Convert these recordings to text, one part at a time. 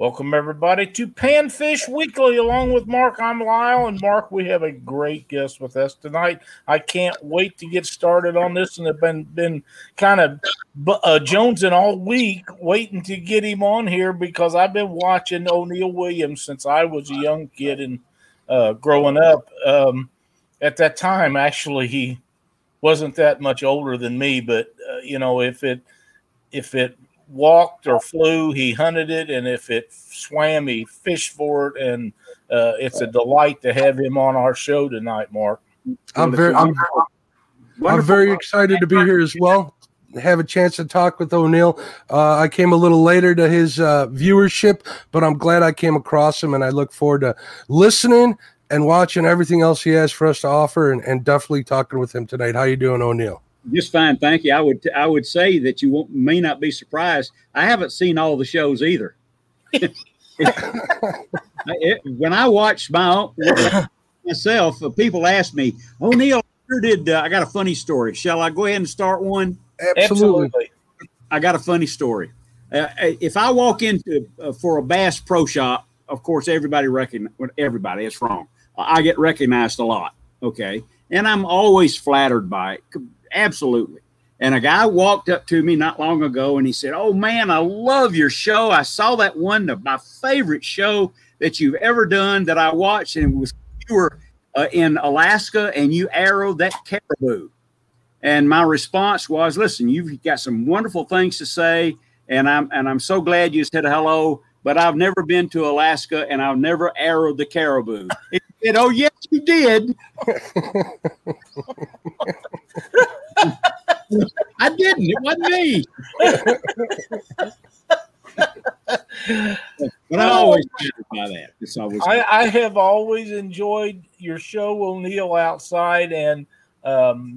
Welcome, everybody, to Panfish Weekly. Along with Mark, I'm Lyle. And, Mark, we have a great guest with us tonight. I can't wait to get started on this, and I've been kind of jonesing all week waiting to get him on here because I've been watching O'Neill Williams since I was a young kid and growing up. At that time, actually, he wasn't that much older than me, but, you know, if it walked or flew, he hunted it, and if it swam, he fished for it. And it's a delight to have him on our show tonight, Mark. I'm very excited to be here as well. Have a chance to talk with O'Neill. I came a little later to his viewership, but I'm glad I came across him, and I look forward to listening and watching everything else he has for us to offer, and definitely talking with him tonight. How you doing, O'Neill? Just fine, thank you. I would say that you may not be surprised. I haven't seen all the shows either. When I watch myself, people ask me, O'Neill, I got a funny story. Shall I go ahead and start one? Absolutely. I got a funny story. If I walk into for a Bass Pro Shop, of course, everybody, it's wrong. I get recognized a lot, okay? And I'm always flattered by it, absolutely. And a guy walked up to me not long ago, and he said, oh, man, I love your show. I saw that one, my favorite show that you've ever done that I watched, and you were in Alaska, and you arrowed that caribou. And my response was, listen, you've got some wonderful things to say, and I'm so glad you said hello, but I've never been to Alaska, and I've never arrowed the caribou. Said, oh, yes, you did. I didn't. It wasn't me. But I always by that. It's always I have always enjoyed your show, O'Neill Outside, and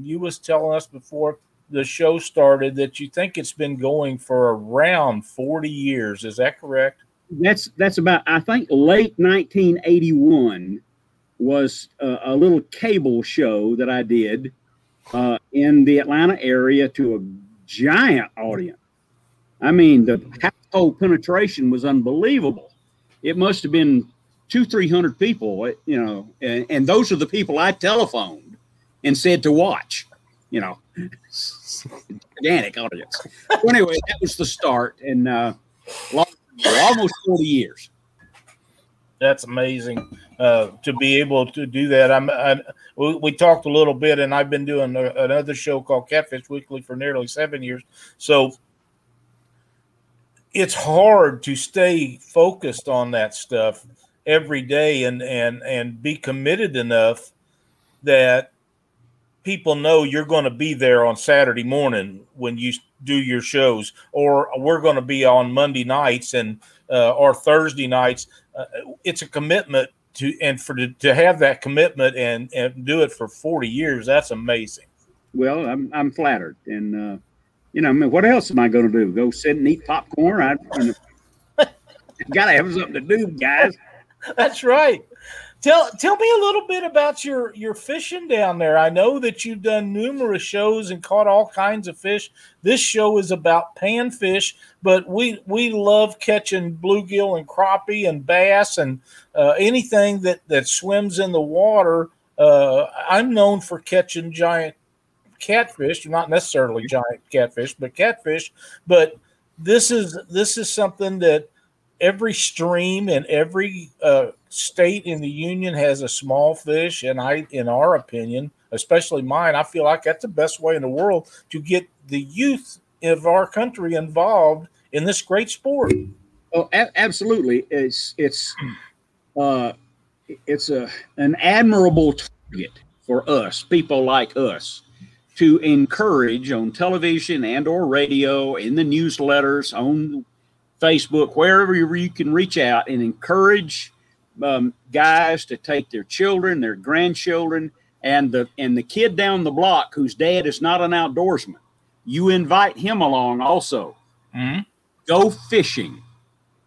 you was telling us before the show started that you think it's been going for around 40 years. Is that correct? That's about, I think, late 1981 was a little cable show that I did in the Atlanta area to a giant audience. I mean, the household penetration was unbelievable. It must have been 200-300 people, you know, and those are the people I telephoned and said to watch, you know, gigantic audience. So anyway, that was the start, and almost 40 years. That's amazing to be able to do that. We talked a little bit, and I've been doing another show called Catfish Weekly for nearly 7 years. So it's hard to stay focused on that stuff every day and be committed enough that people know you're going to be there on Saturday morning when you do your shows, or we're going to be on Monday nights and or Thursday nights. It's a commitment to have that commitment and do it for 40 years. That's amazing. Well, I'm flattered, and you know, I mean, what else am I going to do? Go sit and eat popcorn? I gotta have something to do, guys. That's right. Tell me a little bit about your fishing down there. I know that you've done numerous shows and caught all kinds of fish. This show is about panfish, but we love catching bluegill and crappie and bass and anything that swims in the water. I'm known for catching giant catfish, not necessarily giant catfish, but catfish. But this is something that every stream and every state in the union has a small fish, and in our opinion, especially mine, I feel like that's the best way in the world to get the youth of our country involved in this great sport. Oh, absolutely! It's an admirable target for us, people like us, to encourage on television and or radio, in the newsletters, on Facebook, wherever you can reach out and encourage guys to take their children, their grandchildren, and the kid down the block whose dad is not an outdoorsman. You invite him along also. Mm-hmm. Go fishing.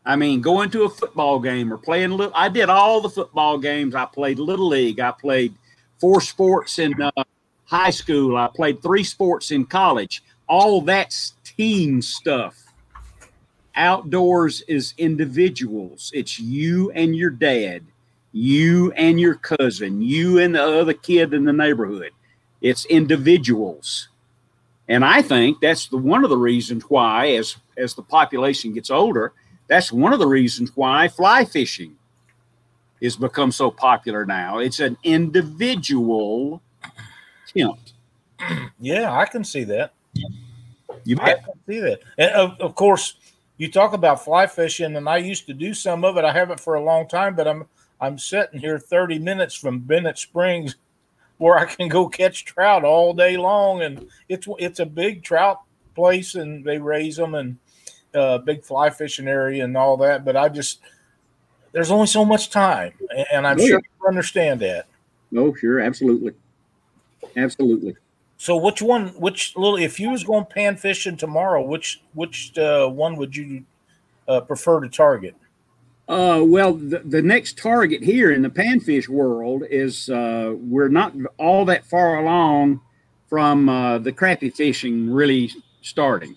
I mean, going to a football game or playing I did all the football games. I played Little League. I played 4 sports in high school. I played 3 sports in college. All that's team stuff. outdoors as individuals. It's you and your dad, you and your cousin, you and the other kid in the neighborhood. It's individuals. And I think that's one of the reasons why, as the population gets older, that's one of the reasons why fly fishing has become so popular now. It's an individual attempt. Yeah, I can see that. You bet. I can see that. And of course, you talk about fly fishing, and I used to do some of it. I haven't for a long time, but I'm sitting here 30 minutes from Bennett Springs, where I can go catch trout all day long, and it's a big trout place, and they raise them, and big fly fishing area and all that. But there's only so much time, and I'm sure you understand that. Oh, sure, absolutely, absolutely. So if you was going pan fishing tomorrow, which one would you prefer to target? Well, the next target here in the panfish world is we're not all that far along from the crappie fishing really starting.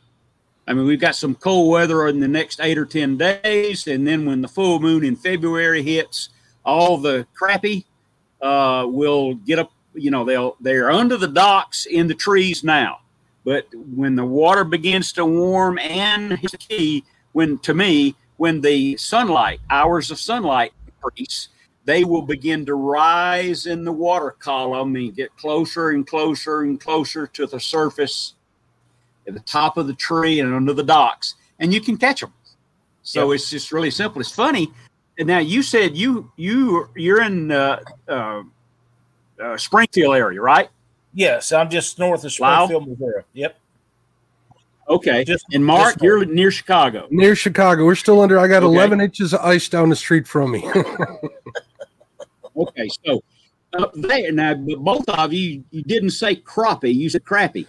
I mean, we've got some cold weather in the next 8 or 10 days, and then when the full moon in February hits, all the crappie will get up. You know, they're under the docks in the trees now, but when the water begins to warm, and his key, when the hours of sunlight increase, they will begin to rise in the water column and get closer and closer and closer to the surface at the top of the tree and under the docks, and you can catch them. So It's just really simple. It's funny. And now you said you're in Springfield area, right? Yes, I'm just north of Springfield, Missouri. Yep. Okay. And Mark, you're near Chicago. Near Chicago. We're still under. I got 11 inches of ice down the street from me. Okay, so up there now, both of you didn't say crappie. You said crappie.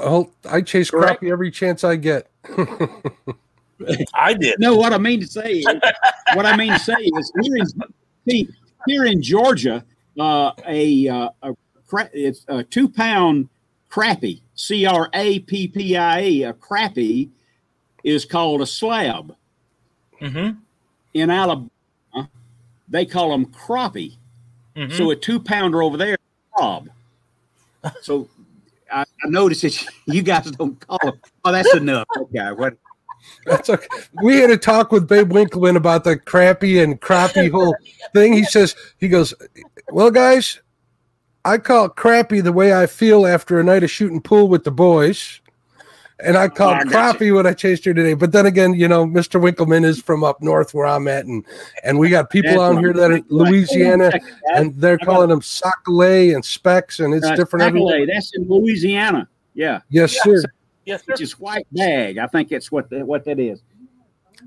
Oh, I chase crappie every chance I get. I did. No, what I mean to say is here in Georgia, it's a 2-pound crappie, C-R-A-P-P-I-E, a crappie is called a slab. Mm-hmm. In Alabama, they call them crappie. Mm-hmm. So a 2-pounder over there is a slob. So I noticed that you guys don't call them. Oh, that's enough. Okay, what? That's okay. We had a talk with Babe Winkleman about the crappie and crappie whole thing. He goes, well, guys, I call it crappie the way I feel after a night of shooting pool with the boys, and I call it crappie when I chased her today. But then again, you know, Mr. Winkleman is from up north where I'm at, and we got people out here that are Louisiana, and they're calling them sockeye and specks, and it's different. Sockeye, that's in Louisiana. Yeah. Yes, sir. Yes, which is white bag. I think that's what that is.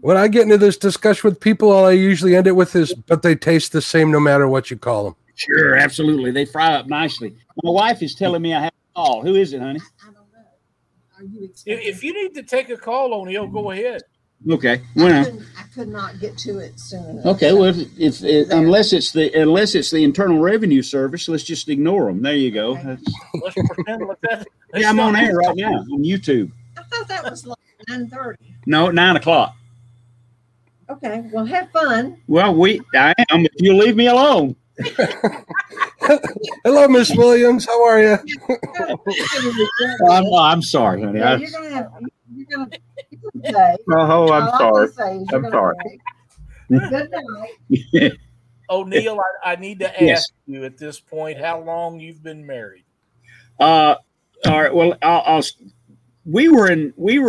When I get into this discussion with people, all I usually end it with is, but they taste the same no matter what you call them. Sure, absolutely. They fry up nicely. My wife is telling me I have a call. Who is it, honey? I don't know. Are you excited? If you need to take a call, O'Neill, go ahead. Okay. I could not get to it soon enough. Okay, well, unless it's the Internal Revenue Service, let's just ignore them. There you go. Okay. Let's pretend like that. Yeah, I'm on air right now on YouTube. I thought that was like 9:30. No, 9 o'clock. Okay, well, have fun. Well, I am if you leave me alone. Hello, Miss Williams. How are you? I'm sorry, honey. Yeah, you're gonna oh, I'm sorry. Good night. O'Neill, I need to ask you at this point how long you've been married. All right. Well, we were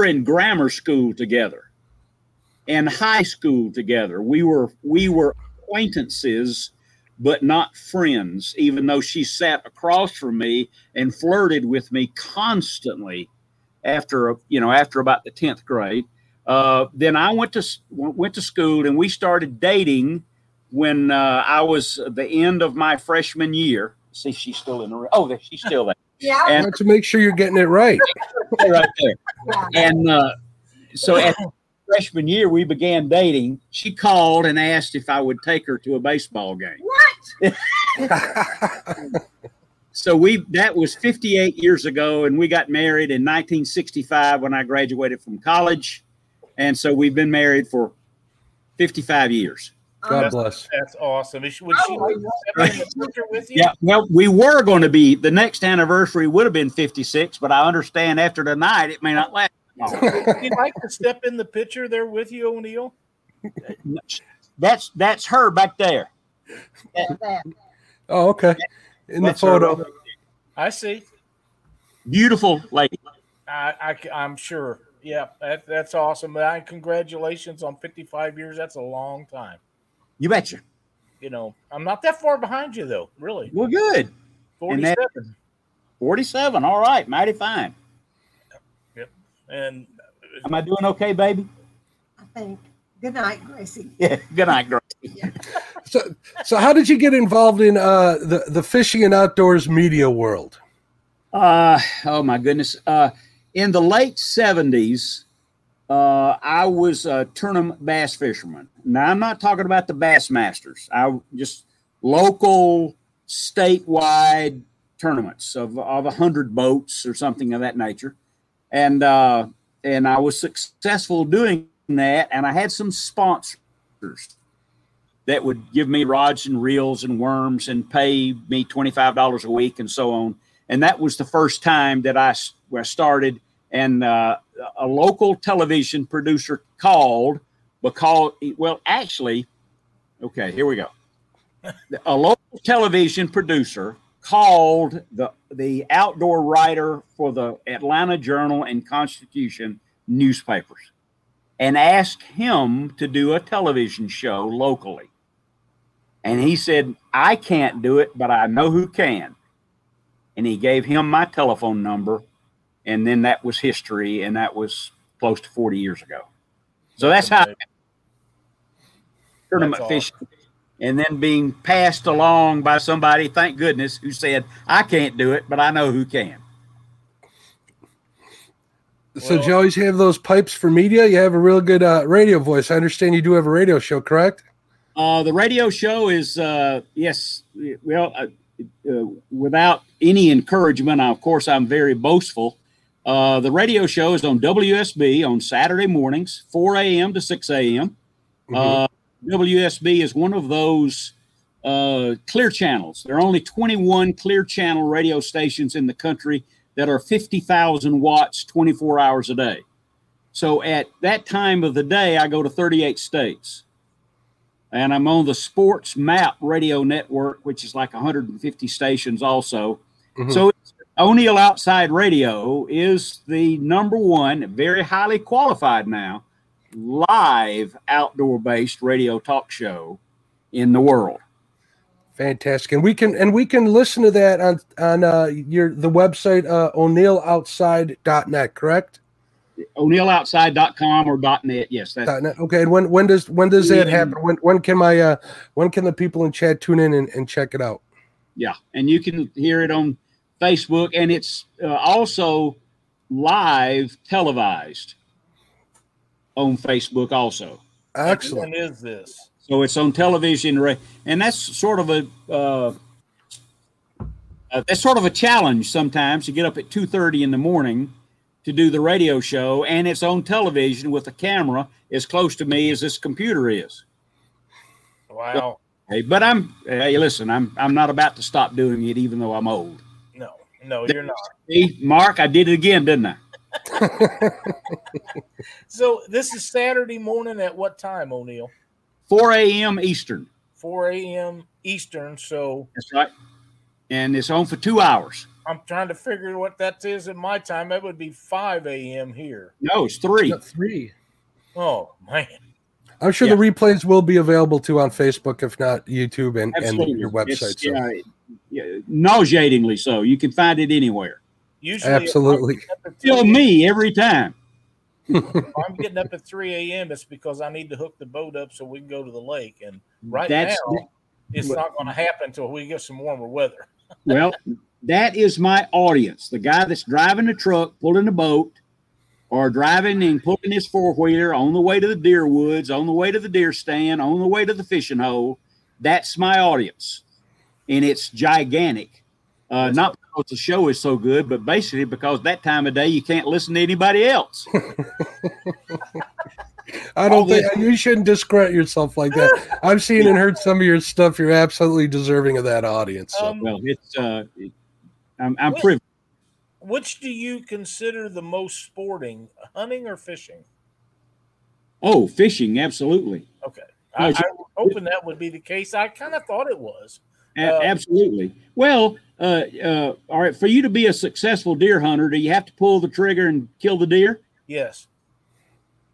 in grammar school together, and high school together. We were acquaintances, but not friends. Even though she sat across from me and flirted with me constantly, after about the 10th grade, then I went to school, and we started dating when I was at the end of my freshman year. See, she's still in the room. Oh, she's still there. Yeah, and to make sure you're getting it right, right there. Yeah. And so at freshman year, we began dating. She called and asked if I would take her to a baseball game. What? So that was 58 years ago, and we got married in 1965 when I graduated from college. And so we've been married for 55 years. God bless. That's awesome. Would she in the picture with you? Yeah. Well, we were going to be, the next anniversary would have been 56, but I understand after tonight it may not last long. Would you like to step in the picture there with you, O'Neill? That's her back there. Oh, okay. In the photo. I see. Beautiful lady. I'm sure. Yeah, that's awesome. Congratulations on 55 years. That's a long time. You betcha. You know, I'm not that far behind you, though, really. Well, good. 47. 47. All right. Mighty fine. Yep. And am I doing okay, baby? I think. Good night, Gracie. Yeah, good night, Gracie. Yeah. So how did you get involved in the fishing and outdoors media world? Oh, my goodness. In the late 70s, I was a tournament bass fisherman. Now, I'm not talking about the Bassmasters. I just local, statewide tournaments of 100 boats or something of that nature. And I was successful doing that, and I had some sponsors that would give me rods and reels and worms and pay me $25 a week and so on. And that was the first time that I started, and a local television producer called because, well, actually, okay, here we go. A local television producer called the outdoor writer for the Atlanta Journal and Constitution newspapers and asked him to do a television show locally. And he said, I can't do it, but I know who can. And he gave him my telephone number, and then that was history, and that was close to 40 years ago. So that's how tournament fishing, and then being passed along by somebody, thank goodness, who said, I can't do it, but I know who can. So, well, Joey's have those pipes for media. You have a real good radio voice. I understand you do have a radio show, correct? The radio show is, yes, well, without any encouragement, of course, I'm very boastful. The radio show is on WSB on Saturday mornings, 4 a.m. to 6 a.m. Mm-hmm. WSB is one of those clear channels. There are only 21 clear channel radio stations in the country that are 50,000 watts, 24 hours a day. So at that time of the day, I go to 38 states. And I'm on the Sports Map Radio Network, which is like 150 stations also. Mm-hmm. So O'Neill Outside Radio is the number one, very highly qualified now, live outdoor-based radio talk show in the world. Fantastic. And we can listen to that on the website, ONeillOutside.net, correct? ONeillOutside.com or .net, yes. That's .net. Okay, and when does that happen? When can the people in chat tune in and check it out? Yeah, and you can hear it on Facebook, and it's also live televised on Facebook also. Excellent. When is this? So it's on television, and that's sort of a challenge sometimes to get up at 2:30 in the morning to do the radio show, and it's on television with a camera as close to me as this computer is. Wow. Hey, but I'm not about to stop doing it, even though I'm old. No, you're not. See, Mark, I did it again, didn't I? So this is Saturday morning at what time, O'Neill? 4 a.m. Eastern. 4 a.m. Eastern, so. That's right. And it's on for 2 hours. I'm trying to figure what that is in my time. That would be 5 a.m. here. No, it's 3. It's 3. Oh, man. I'm sure the replays will be available, too, on Facebook, if not YouTube and your website. So. Yeah, nauseatingly so. You can find it anywhere. Usually, absolutely. Kill me every time. If I'm getting up at 3 a.m., it's because I need to hook the boat up so we can go to the lake. And it's not going to happen until we get some warmer weather. Well, that is my audience. The guy that's driving the truck, pulling the boat, or driving and pulling his four-wheeler on the way to the deer woods, on the way to the deer stand, on the way to the fishing hole. That's my audience. And it's gigantic. Not because the show is so good, but basically because that time of day you can't listen to anybody else. I don't think you shouldn't discredit yourself like that. I've seen and heard some of your stuff. You're absolutely deserving of that audience. So. Well, it's I'm privileged. Which do you consider the most sporting, hunting or fishing? Oh, fishing, absolutely. Okay, I was hoping that would be the case. I kind of thought it was. Absolutely. Well, all right. For you to be a successful deer hunter, do you have to pull the trigger and kill the deer? Yes.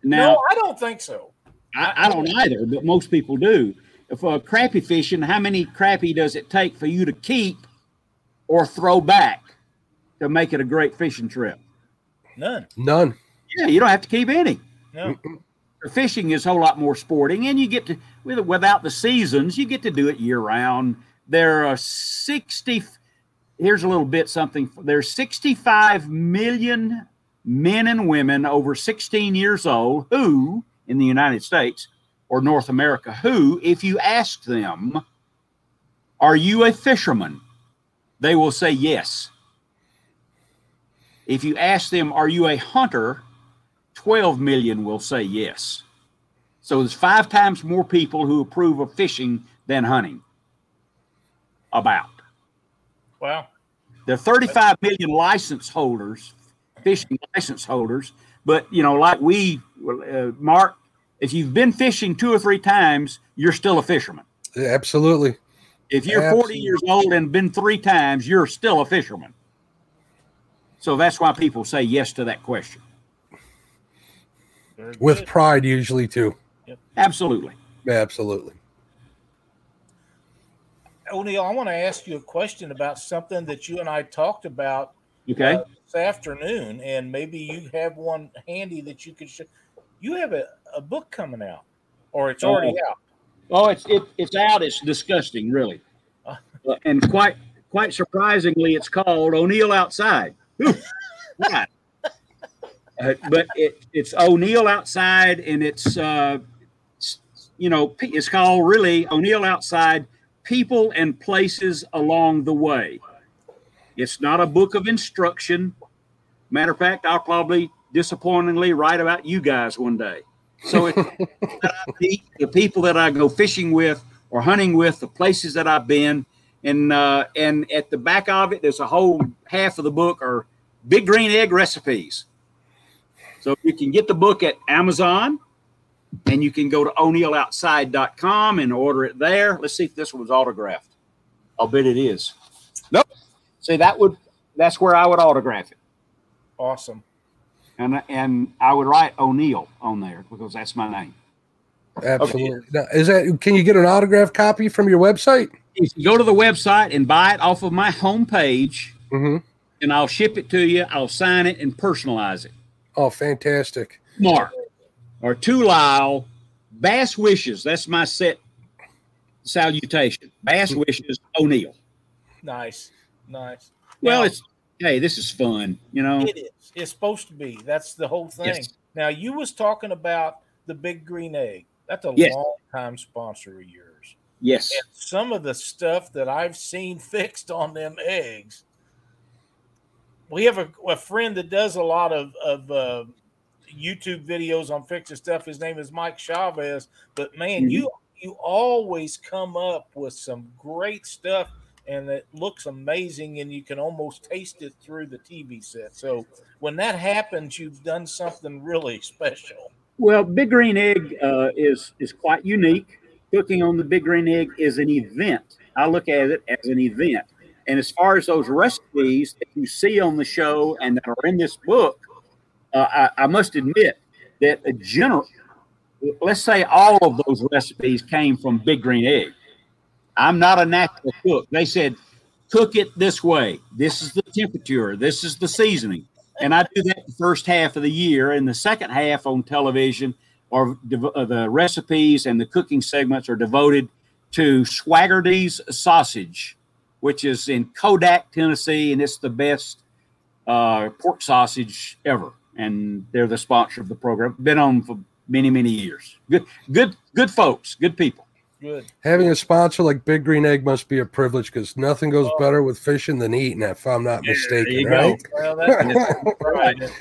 Now, no, I don't think so. I don't either, but most people do. For crappie fishing, how many crappie does it take for you to keep or throw back to make it a great fishing trip? None. Yeah, you don't have to keep any. No. Fishing is a whole lot more sporting, and you get to, without the seasons, you get to do it year-round. There are 60, here's a little bit something, there's 65 million men and women over 16 years old who, in the United States or North America, who, if you ask them, are you a fisherman? They will say yes. If you ask them, are you a hunter? 12 million will say yes. So there's 5 times more people who approve of fishing than hunting. About. Wow. There are 35 million license holders, fishing license holders. But, you know, like we, Mark, if you've been fishing 2 or 3 times, you're still a fisherman. Yeah, absolutely. If you're 40 years old and been 3 times, you're still a fisherman. So that's why people say yes to that question. With pride, usually, too. Yep. Absolutely. Absolutely. O'Neill, I want to ask you a question about something that you and I talked about this afternoon, and maybe you have one handy that you could show. You have a book coming out, or it's already out. Oh, it's out. It's disgusting, really. And quite surprisingly, it's called O'Neill Outside. Why? But it's O'Neill Outside, and it's called really O'Neill Outside, People and Places Along the Way. It's not a book of instruction. Matter of fact, I'll probably disappointingly write about you guys one day. So the people that I go fishing with or hunting with, the places that I've been, and at the back of it, there's a whole half of the book are Big Green Egg recipes. So you can get the book at Amazon, and you can go to O'NeillOutside.com and order it there. Let's see if this one's autographed. I'll bet it is. Nope. See, that's where I would autograph it. Awesome. And I would write O'Neill on there because that's my name. Absolutely. Now, can you get an autographed copy from your website? You can go to the website and buy it off of my homepage, and I'll ship it to you. I'll sign it and personalize it. Oh, fantastic. Mark, or to Lyle, Bass Wishes. That's my set salutation. Bass Wishes, O'Neill. Nice. Well, this is fun, you know. It is. It's supposed to be. That's the whole thing. Yes. Now, you was talking about the Big Green Egg. That's a long-time sponsor of yours. Yes. And some of the stuff that I've seen fixed on them eggs. We have a friend that does a lot of YouTube videos on fixing stuff. His name is Mike Chavez. But, man, you always come up with some great stuff, and it looks amazing, and you can almost taste it through the TV set. So when that happens, you've done something really special. Well, Big Green Egg is quite unique. Cooking on the Big Green Egg is an event. I look at it as an event. And as far as those recipes that you see on the show and that are in this book, I must admit that let's say all of those recipes came from Big Green Egg. I'm not a natural cook. They said, cook it this way. This is the temperature. This is the seasoning. And I do that the first half of the year. And the second half on television, or the recipes and the cooking segments are devoted to Swaggerty's sausage, which is in Kodak, Tennessee, and it's the best pork sausage ever. And they're the sponsor of the program. Been on for many, many years. Good folks, good people. good. Having a sponsor like Big Green Egg must be a privilege, because nothing goes better with fishing than eating, if I'm not mistaken, right? Well,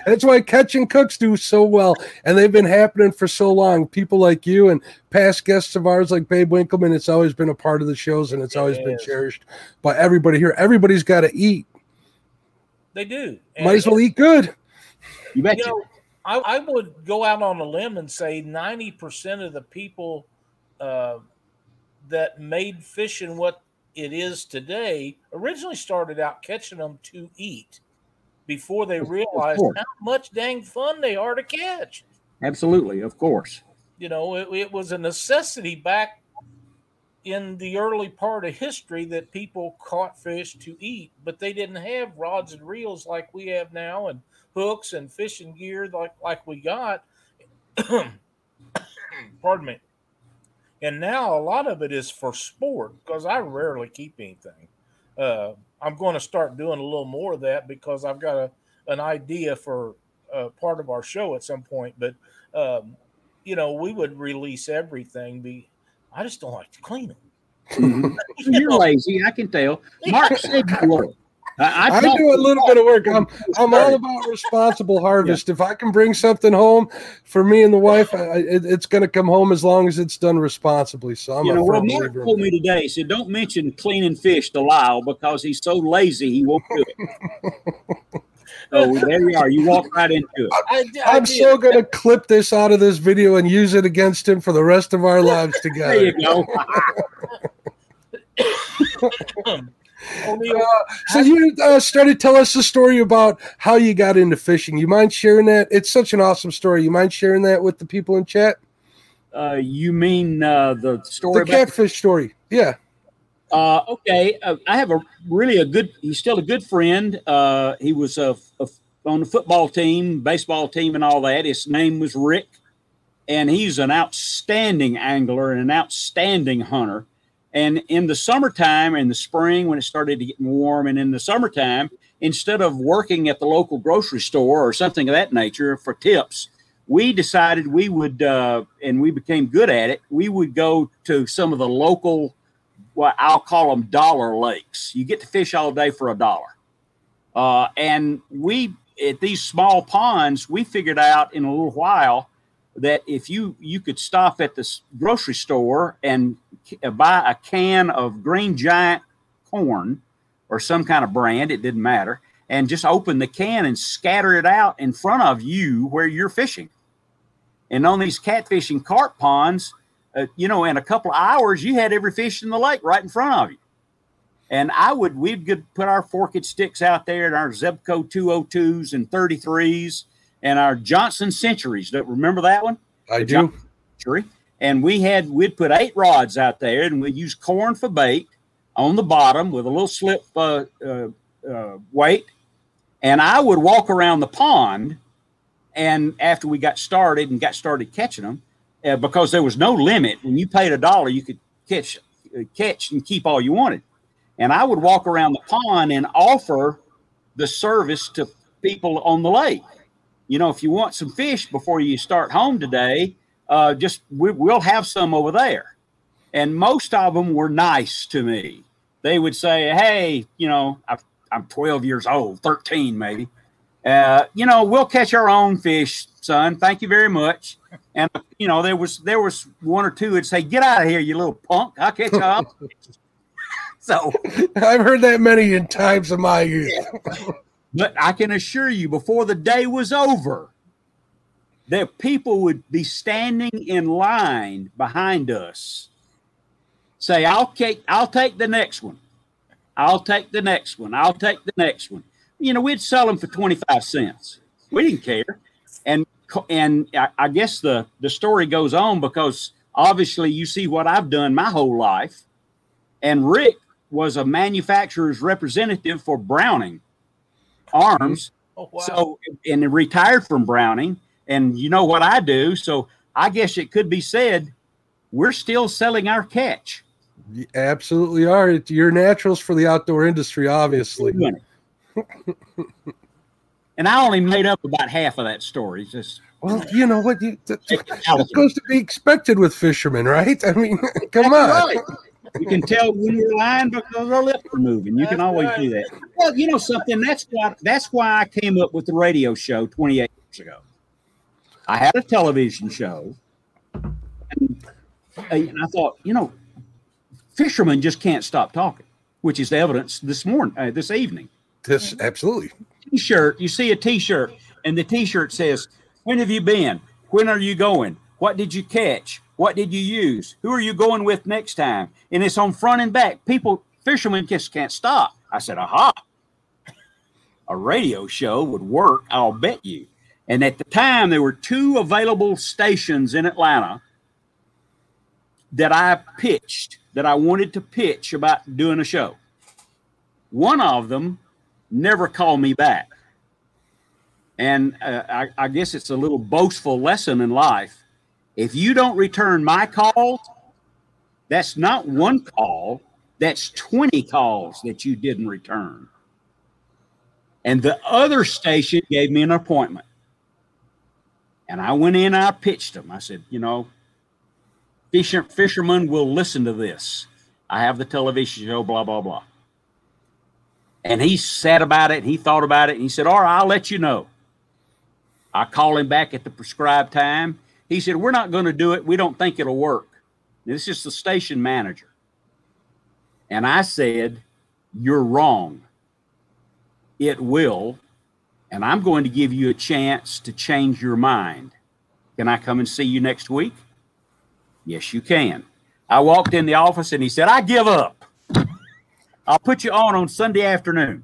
that's why Catch and Cooks do so well, and they've been happening for so long. People like you and past guests of ours like Babe Winkleman, it's always been a part of the shows, and it's always been cherished by everybody here. Everybody's got to eat. They do. And might as well eat good. You bet. You know, I would go out on a limb and say 90% of the people that made fishing what it is today originally started out catching them to eat before they realized how much dang fun they are to catch. Absolutely, of course. You know, it was a necessity back in the early part of history that people caught fish to eat, but they didn't have rods and reels like we have now, and hooks and fishing gear like we got. Pardon me. And now a lot of it is for sport, because I rarely keep anything. I'm going to start doing a little more of that, because I've got an idea for part of our show at some point. But, you know, we would release everything. I just don't like to clean them. Mm-hmm. You're lazy, I can tell. Mark said you were. I do a little bit of work. I'm all about responsible harvest. Yeah. If I can bring something home for me and the wife, it's going to come home as long as it's done responsibly. So I'm Mark told me today, he said, don't mention cleaning fish to Lyle because he's so lazy he won't do it. So there we are. You walk right into it. I'm so going to clip this out of this video and use it against him for the rest of our lives together. There you go. So you started telling us the story about how you got into fishing. You mind sharing that? It's such an awesome story. You mind sharing that with the people in chat? You mean the story? The catfish story. Yeah. Okay. I have he's still a good friend. He was on the football team, baseball team, and all that. His name was Rick, and he's an outstanding angler and an outstanding hunter. And in the summertime, in the spring, when it started to get warm, and in the summertime, instead of working at the local grocery store or something of that nature for tips, we decided we would, and we became good at it, we would go to some of the local, well, I'll call them dollar lakes. You get to fish all day for $1. And we, at these small ponds, we figured out in a little while that if you could stop at the grocery store and buy a can of Green Giant corn or some kind of brand, it didn't matter, and just open the can and scatter it out in front of you where you're fishing. And on these catfish and carp ponds, in a couple of hours, you had every fish in the lake right in front of you. And we'd put our forked sticks out there and our Zebco 202s and 33s, and our Johnson centuries. Remember that one? I do. And we'd put 8 rods out there, and we'd use corn for bait on the bottom with a little slip weight. And I would walk around the pond, and after we got started catching them, because there was no limit. When you paid $1, you could catch and keep all you wanted. And I would walk around the pond and offer the service to people on the lake. You know, if you want some fish before you start home today, we'll have some over there. And most of them were nice to me. They would say, hey, I'm 12 years old, 13 maybe. We'll catch our own fish, son. Thank you very much. And, there was one or two that would say, get out of here, you little punk. I'll catch up. So I've heard that many times in my youth. Yeah. But I can assure you, before the day was over, that people would be standing in line behind us, say, I'll take the next one. I'll take the next one. I'll take the next one. We'd sell them for 25 cents. We didn't care. And I guess the story goes on, because obviously you see what I've done my whole life. And Rick was a manufacturer's representative for Browning Arms. Oh, wow. So, and retired from Browning, and you know what I do, so I guess it could be said we're still selling our catch. You absolutely are. You're naturals for the outdoor industry, obviously. And I only made up about half of that story. Just Well, you know what? That goes to be expected with fishermen, right? I mean, come on. Right. You can tell when you're lying because their lips are moving. You can always do that. Well, you know something? That's why I came up with the radio show 28 years ago. I had a television show, and I thought, you know, fishermen just can't stop talking, which is the evidence this morning, this evening. Yes, absolutely. T-shirt. You see a T-shirt, and the T-shirt says, "When have you been? When are you going? What did you catch? What did you use? Who are you going with next time?" And it's on front and back. People, fishermen just can't stop. I said, aha, a radio show would work, I'll bet you. And at the time, there were two available stations in Atlanta that I pitched, that I wanted to pitch about doing a show. One of them never called me back. And I guess it's a little boastful lesson in life. If you don't return my calls, that's not one call, that's 20 calls that you didn't return. And the other station gave me an appointment. And I went in, I pitched them. I said, you know, fishermen will listen to this. I have the television show, blah, blah, blah. And he sat about it, and he thought about it, and he said, all right, I'll let you know. I called him back at the prescribed time. He said, we're not going to do it. We don't think it'll work. This is the station manager. And I said, you're wrong. It will. And I'm going to give you a chance to change your mind. Can I come and see you next week? Yes, you can. I walked in the office and he said, I give up. I'll put you on Sunday afternoon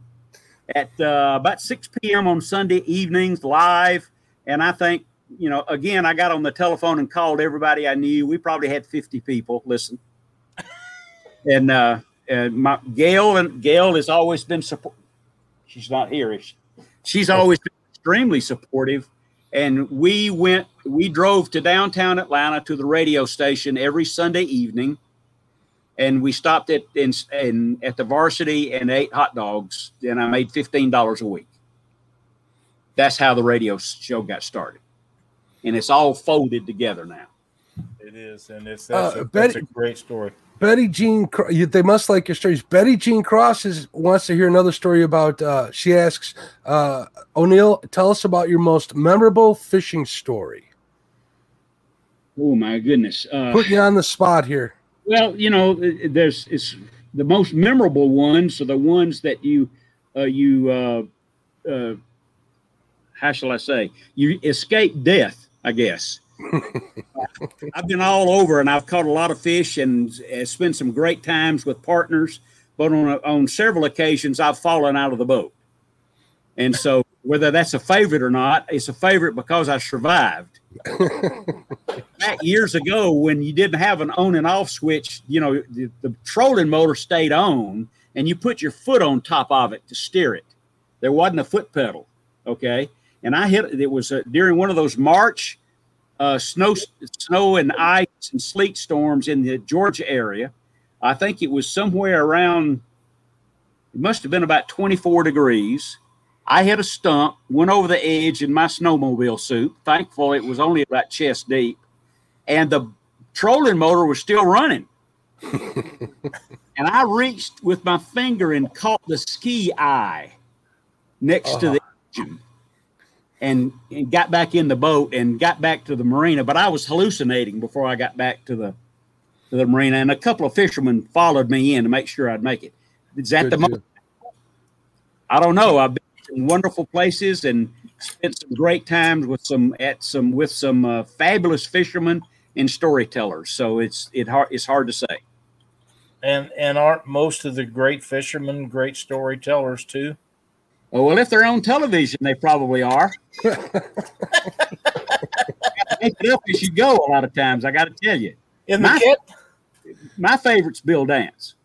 at about 6 p.m. on Sunday evenings live. And I think, you know, again, I got on the telephone and called everybody I knew. We probably had 50 people listen. And my Gail has always been support. She's not here, is she? She's always been extremely supportive. And we drove to downtown Atlanta to the radio station every Sunday evening. And we stopped at the Varsity and ate hot dogs. And I made $15 a week. That's how the radio show got started. And it's all folded together now. It is, and that's a great story. Betty Jean, they must like your stories. Betty Jean Cross wants to hear another story about, she asks, O'Neill, tell us about your most memorable fishing story. Oh, my goodness. Put you on the spot here. Well, you know, it's the most memorable ones are the ones that you how shall I say? You escape death, I guess. I've been all over, and I've caught a lot of fish and spent some great times with partners. But on several occasions, I've fallen out of the boat. And so whether that's a favorite or not, it's a favorite because I survived. Back years ago when you didn't have an on and off switch, you know, the trolling motor stayed on, and you put your foot on top of it to steer it. There wasn't a foot pedal, okay? And I hit it was during one of those March snow and ice and sleet storms in the Georgia area. I think it was somewhere around, it must have been about 24 degrees. I hit a stump, went over the edge in my snowmobile suit. Thankfully, it was only about chest deep. And the trolling motor was still running. And I reached with my finger and caught the ski eye next to the engine. And got back in the boat and got back to the marina. But I was hallucinating before I got back to the marina. And a couple of fishermen followed me in to make sure I'd make it. Is that the moment? I don't know. I've been in wonderful places and spent some great times with some fabulous fishermen and storytellers. So it's hard to say. And aren't most of the great fishermen great storytellers too? Well, if they're on television, they probably are. Make it up as you go a lot of times, I got to tell you. My favorite's Bill Dance.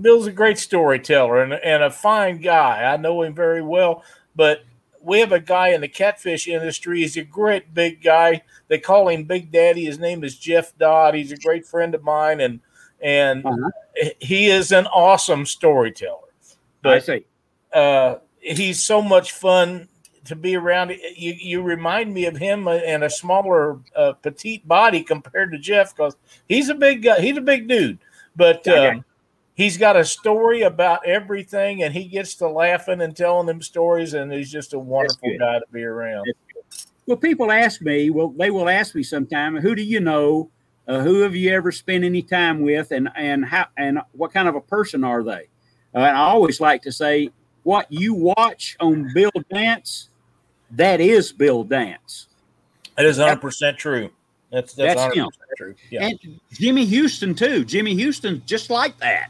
Bill's a great storyteller and a fine guy. I know him very well, but we have a guy in the catfish industry. He's a great big guy. They call him Big Daddy. His name is Jeff Dodd. He's a great friend of mine, and he is an awesome storyteller. But, I see. He's so much fun to be around. You remind me of him and a smaller, petite body compared to Jeff, because he's a big guy. He's a big dude, but he's got a story about everything, and he gets to laughing and telling them stories, and he's just a wonderful guy to be around. Well, people ask me, they will ask me sometime, who do you know? Who have you ever spent any time with, and how, and what kind of a person are they? And I always like to say, what you watch on Bill Dance, that is Bill Dance. That is 100% true. That's 100% true. Yeah. And Jimmy Houston too. Jimmy Houston's just like that.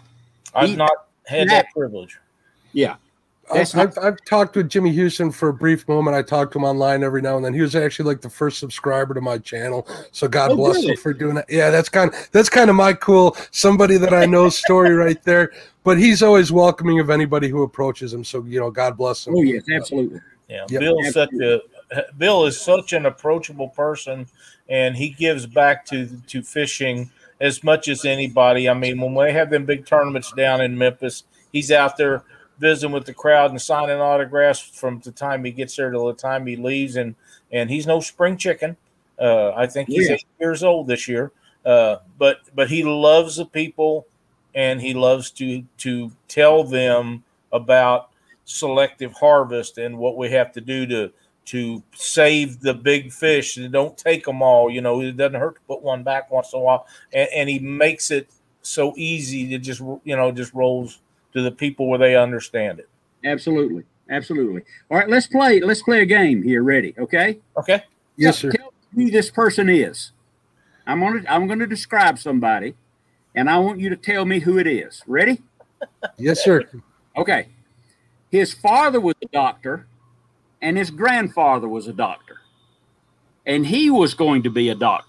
I've not had that privilege. Yeah. I've talked with Jimmy Houston for a brief moment. I talked to him online every now and then. He was actually like the first subscriber to my channel, so God bless him for doing that. Yeah, that's kind of my cool somebody that I know story right there. But he's always welcoming of anybody who approaches him. So God bless him. Oh yes, absolutely. Yeah, yep. Bill is such an approachable person, and he gives back to fishing as much as anybody. I mean, when we have them big tournaments down in Memphis, he's out there visiting with the crowd and signing autographs from the time he gets there till the time he leaves, and he's no spring chicken. I think he's 8 years old this year, but he loves the people, and he loves to tell them about selective harvest and what we have to do to save the big fish, and don't take them all. It doesn't hurt to put one back once in a while, and he makes it so easy to just rolls to the people where they understand it. Absolutely. Absolutely. All right, let's play a game here. Ready? Okay. Okay. Yes, sir. Tell me who this person is. I'm going to describe somebody, and I want you to tell me who it is. Ready? Yes, sir. Okay. His father was a doctor, and his grandfather was a doctor, and he was going to be a doctor.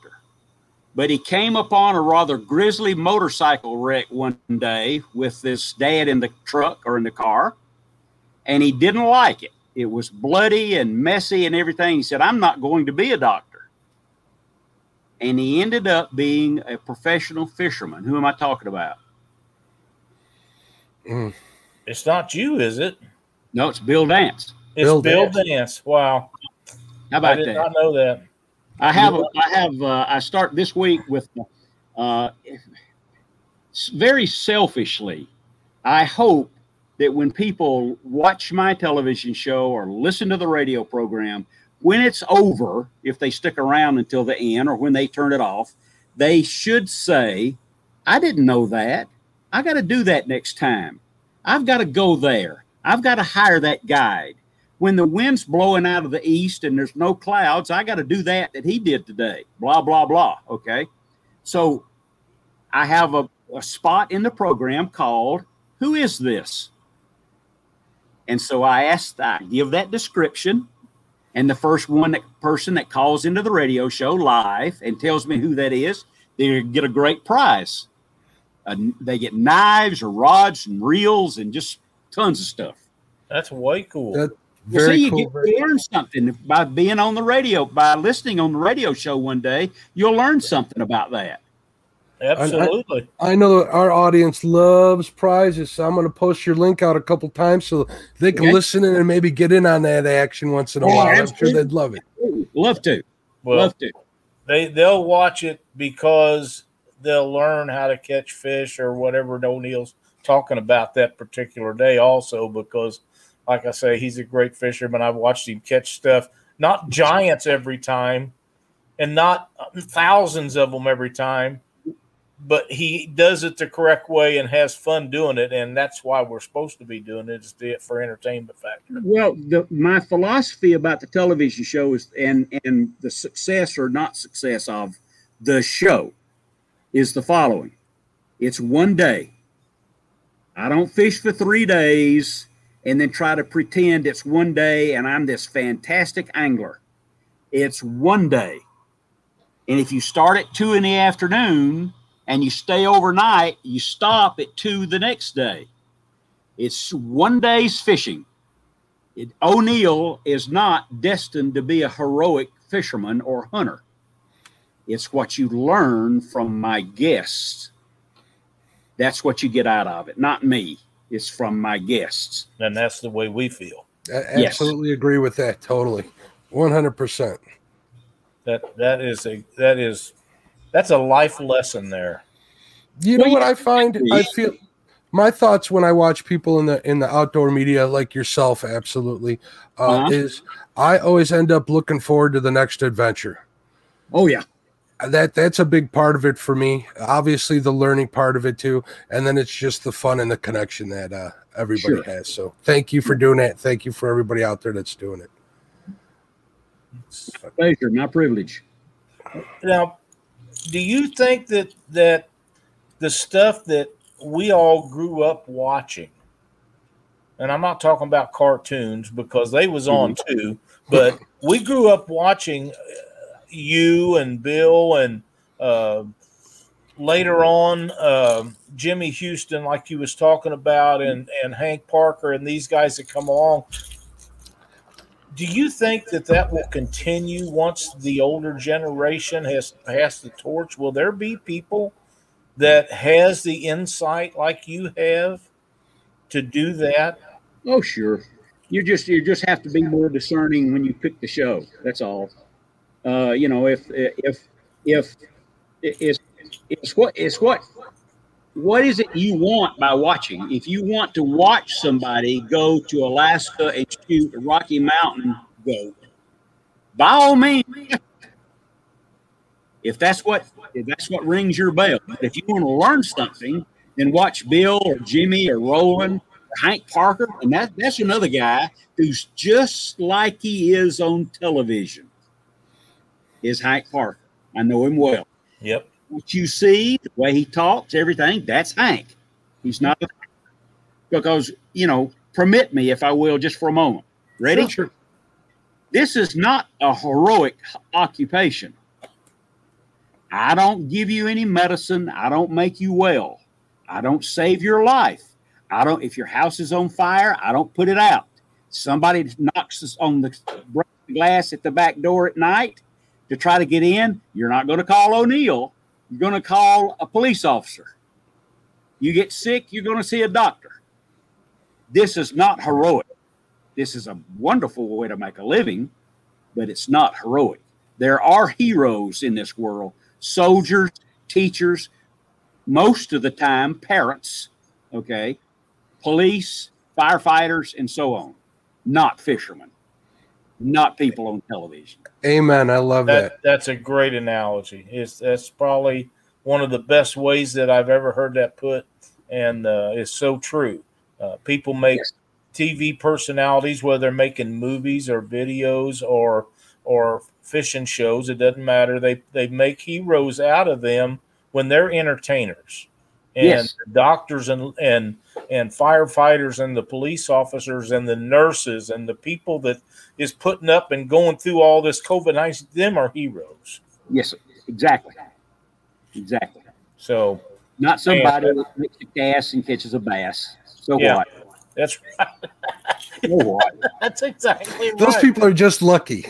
But he came upon a rather grisly motorcycle wreck one day with his dad in the truck or in the car, and he didn't like it. It was bloody and messy and everything. He said, I'm not going to be a doctor. And he ended up being a professional fisherman. Who am I talking about? It's not you, is it? No, it's Bill Dance. It's Bill Dance. Wow. How about that? I did not know that. I start this week with, very selfishly, I hope that when people watch my television show or listen to the radio program, when it's over, if they stick around until the end or when they turn it off, they should say, I didn't know that. I got to do that next time. I've got to go there. I've got to hire that guide. When the wind's blowing out of the east and there's no clouds, I got to do that he did today, blah, blah, blah, okay? So I have a spot in the program called, Who Is This? And so I give that description, and the first person that calls into the radio show live and tells me who that is, they get a great prize. They get knives or rods and reels and just tons of stuff. That's way cool. You learn something by being on the radio, by listening on the radio show one day. You'll learn something about that. Absolutely. I know that our audience loves prizes, so I'm going to post your link out a couple times so they can listen in and maybe get in on that action once in a while. I'm sure they'd love it. Love to. Well, love to. They'll watch it because they'll learn how to catch fish or whatever O'Neill's talking about that particular day also, because – like I say, he's a great fisherman. I've watched him catch stuff, not giants every time and not thousands of them every time, but he does it the correct way and has fun doing it, and that's why we're supposed to be doing it, is for entertainment factor. Well, my philosophy about the television show is, and the success or not success of the show is the following. It's one day. I don't fish for 3 days and then try to pretend it's one day and I'm this fantastic angler. It's one day. And if you start at 2 in the afternoon and you stay overnight, you stop at 2 the next day. It's one day's fishing. O'Neill is not destined to be a heroic fisherman or hunter. It's what you learn from my guests. That's what you get out of it, not me. It's from my guests. And that's the way we feel. I absolutely agree with that. Totally. 100%. That's a life lesson there. You know what I find? I feel my thoughts when I watch people in the outdoor media, like yourself, absolutely, is I always end up looking forward to the next adventure. Oh yeah. That's a big part of it for me. Obviously the learning part of it too. And then it's just the fun and the connection that everybody has. So thank you for doing that. Thank you for everybody out there that's doing it. It's a pleasure, not privilege. Now, do you think that the stuff that we all grew up watching, and I'm not talking about cartoons because they was on too, but we grew up watching you and Bill and later on Jimmy Houston, like you was talking about, and Hank Parker and these guys that come along. Do you think that will continue once the older generation has passed the torch? Will there be people that has the insight like you have to do that? Oh, sure. You just have to be more discerning when you pick the show. That's all. You know, if what is it you want by watching? If you want to watch somebody go to Alaska and shoot a Rocky Mountain goat, by all means, if that's what rings your bell. But if you want to learn something, then watch Bill or Jimmy or Roland or Hank Parker, and that's another guy who's just like he is on television. Is Hank Parker? I know him well. Yep. What you see, the way he talks, everything, that's Hank. He's not, because, you know, permit me, if I will, just for a moment. Ready? Sure. This is not a heroic occupation. I don't give you any medicine. I don't make you well. I don't save your life. I don't, if your house is on fire, I don't put it out. Somebody knocks us on the glass at the back door at night to try to get in. You're not going to call O'Neill. You're going to call a police officer. You get sick, you're going to see a doctor. This is not heroic. This is a wonderful way to make a living, but it's not heroic. There are heroes in this world, soldiers, teachers, most of the time parents, okay, police, firefighters, and so on, not fishermen, not people on television. Amen. I love that. That's a great analogy. That's probably one of the best ways that I've ever heard that put, and it's so true. People make TV personalities, whether they're making movies or videos or fishing shows, it doesn't matter. They make heroes out of them when they're entertainers. And doctors and firefighters and the police officers and the nurses and the people that is putting up and going through all this COVID-19, them are heroes. Yes, sir. Exactly. So not somebody that makes a cast and catches a bass. So what? That's right. That's exactly right. Those people are just lucky,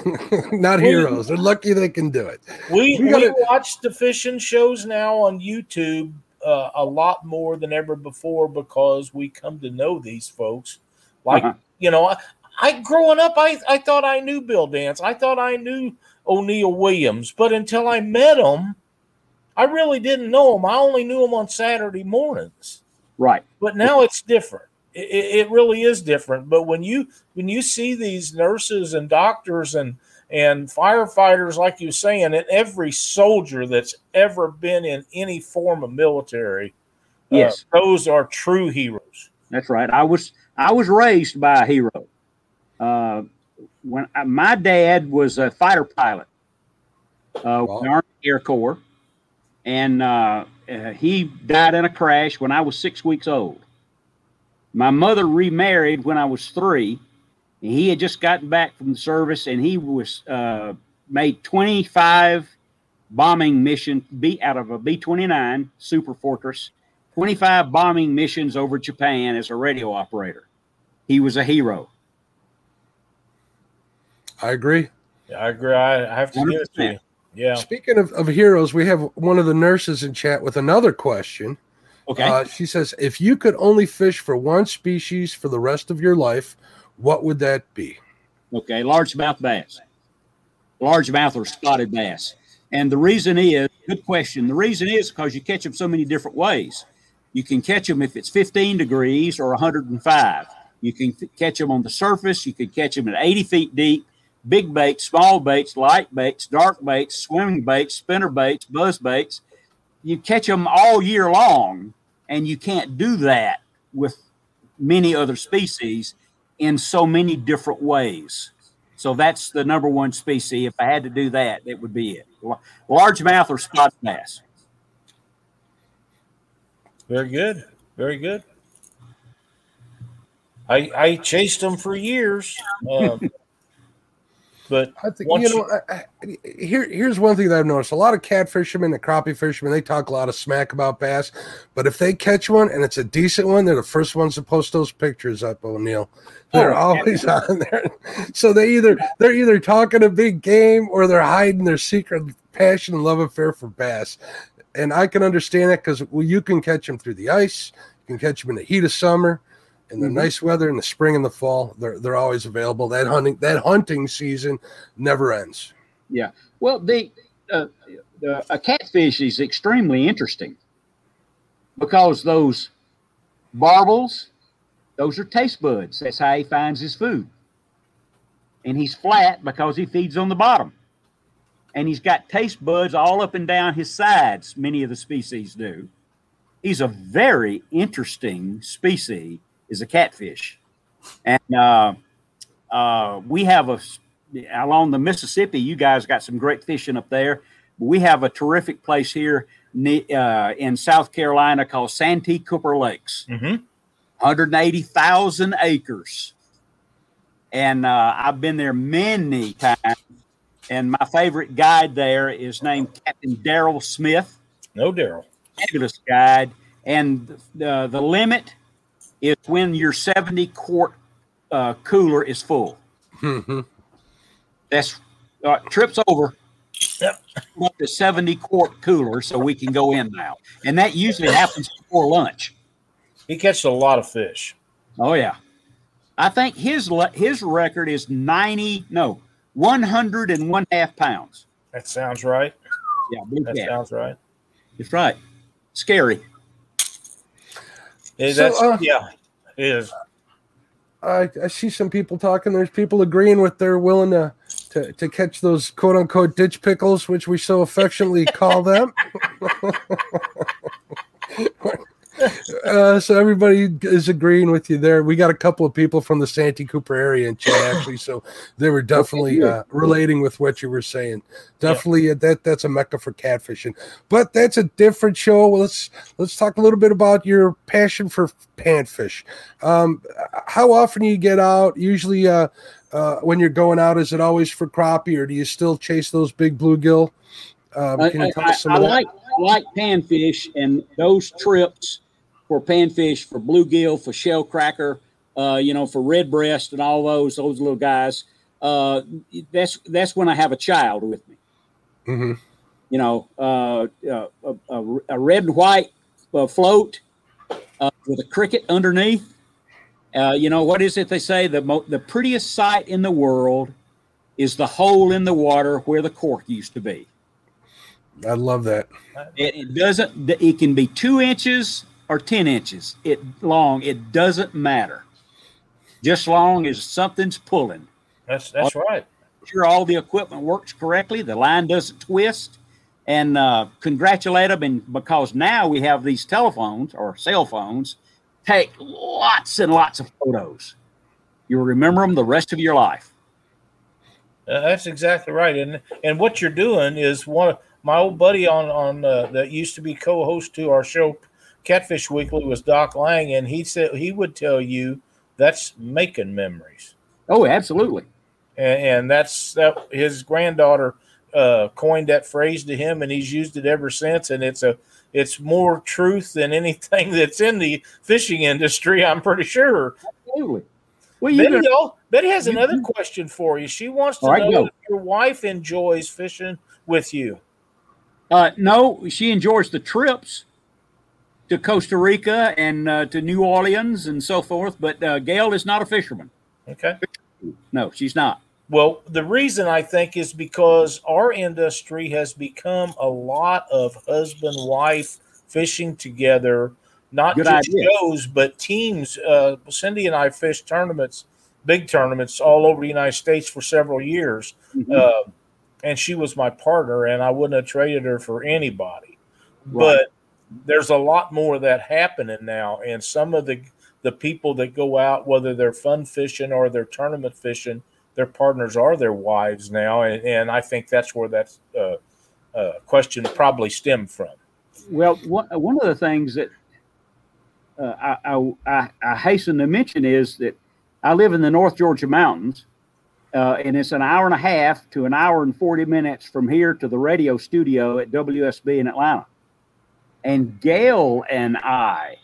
not heroes. They're lucky they can do it. We watch the fishing shows now on YouTube. A lot more than ever before because we come to know these folks. Like, you know, I growing up, I thought I knew Bill Dance. I thought I knew O'Neill Williams. But until I met him, I really didn't know him. I only knew him on Saturday mornings. Right. But now it's different. It really is different. But when you see these nurses and doctors and firefighters, like you're saying, and every soldier that's ever been in any form of military, those are true heroes. That's right. I was raised by a hero. My dad was a fighter pilot, with the Army Air Corps, and he died in a crash when I was 6 weeks old. My mother remarried when I was 3. He had just gotten back from the service, and he was made 25 bombing missions out of a B-29 Super Fortress, 25 bombing missions over Japan as a radio operator. He was a hero. I agree. I have to give it to you. Yeah. Speaking of heroes, we have one of the nurses in chat with another question. Okay. She says, if you could only fish for one species for the rest of your life, what would that be? Okay, largemouth bass. Largemouth or spotted bass. And the reason is, good question, the reason is because you catch them so many different ways. You can catch them if it's 15 degrees or 105. You can catch them on the surface. You can catch them at 80 feet deep. Big baits, small baits, light baits, dark baits, swimming baits, spinner baits, buzz baits. You catch them all year long, and you can't do that with many other species in so many different ways. So that's the number one species. If I had to do that, it would be it. Largemouth or spotted bass. Very good. Very good. I chased them for years. But I think, you know, here's one thing that I've noticed. A lot of cat fishermen and crappie fishermen, they talk a lot of smack about bass. But if they catch one and it's a decent one, they're the first ones to post those pictures up, O'Neill. They're always on there. So they're either talking a big game or they're hiding their secret passion and love affair for bass. And I can understand that because, well, you can catch them through the ice. You can catch them in the heat of summer. In the nice weather, in the spring and the fall, they're always available. That hunting season never ends. Yeah. Well, a catfish is extremely interesting because those barbels, those are taste buds. That's how he finds his food. And he's flat because he feeds on the bottom. And he's got taste buds all up and down his sides, many of the species do. He's a very interesting species. Is a catfish, and we have along the Mississippi. You guys got some great fishing up there. We have a terrific place here in South Carolina called Santee Cooper Lakes, 180,000 acres, and I've been there many times. And my favorite guide there is named Captain Darryl Smith. No, Darryl, fabulous guide, and the limit is when your 70-quart cooler is full. Mm-hmm. That's trip's over. Yep. Up to 70-quart cooler, so we can go in now. And that usually happens before lunch. He catches a lot of fish. Oh, yeah. I think his record is 101.5 pounds. That sounds right. Yeah, that sounds right. It's right. Scary. Yeah, it is. I see some people talking. There's people agreeing with they're willing to catch those quote-unquote ditch pickles, which we so affectionately call them. So everybody is agreeing with you there. We got a couple of people from the Santee Cooper area in chat, actually, so they were definitely relating with what you were saying. Definitely, yeah. That's a mecca for catfishing. But that's a different show. Let's talk a little bit about your passion for panfish. How often do you get out? Usually when you're going out, is it always for crappie, or do you still chase those big bluegill? I like panfish, and those trips for panfish, for bluegill, for shell cracker, for redbreast and all those little guys. That's when I have a child with me. Mm-hmm. A red and white float with a cricket underneath. What is it they say? The prettiest sight in the world is the hole in the water where the cork used to be. I love that. It can be 2 inches or 10 inches long. It doesn't matter. Just long as something's pulling. That's right. Sure, all the equipment works correctly. The line doesn't twist. And congratulate them. And because now we have these telephones or cell phones, take lots and lots of photos. You'll remember them the rest of your life. That's exactly right. And what you're doing is one of my old buddy on that used to be co-host to our show, Catfish Weekly, was Doc Lang, and he said he would tell you that's making memories. Oh, absolutely. And that's his granddaughter coined that phrase to him, and he's used it ever since. And it's more truth than anything that's in the fishing industry, I'm pretty sure. Absolutely. Well, Betty has another question for you. She wants to know if your wife enjoys fishing with you. No, she enjoys the trips to Costa Rica and to New Orleans and so forth, but Gail is not a fisherman. Okay. No, she's not. Well, the reason I think is because our industry has become a lot of husband-wife fishing together, not just shows, but teams. Cindy and I fished tournaments, big tournaments all over the United States for several years. Mm-hmm. And she was my partner, and I wouldn't have traded her for anybody. Right. But there's a lot more of that happening now, and some of the people that go out, whether they're fun fishing or they're tournament fishing, their partners are their wives now, and I think that's where that question probably stemmed from. Well, one of the things that I hasten to mention is that I live in the North Georgia mountains, and it's an hour and a half to an hour and 40 minutes from here to the radio studio at WSB in Atlanta. And Gail and I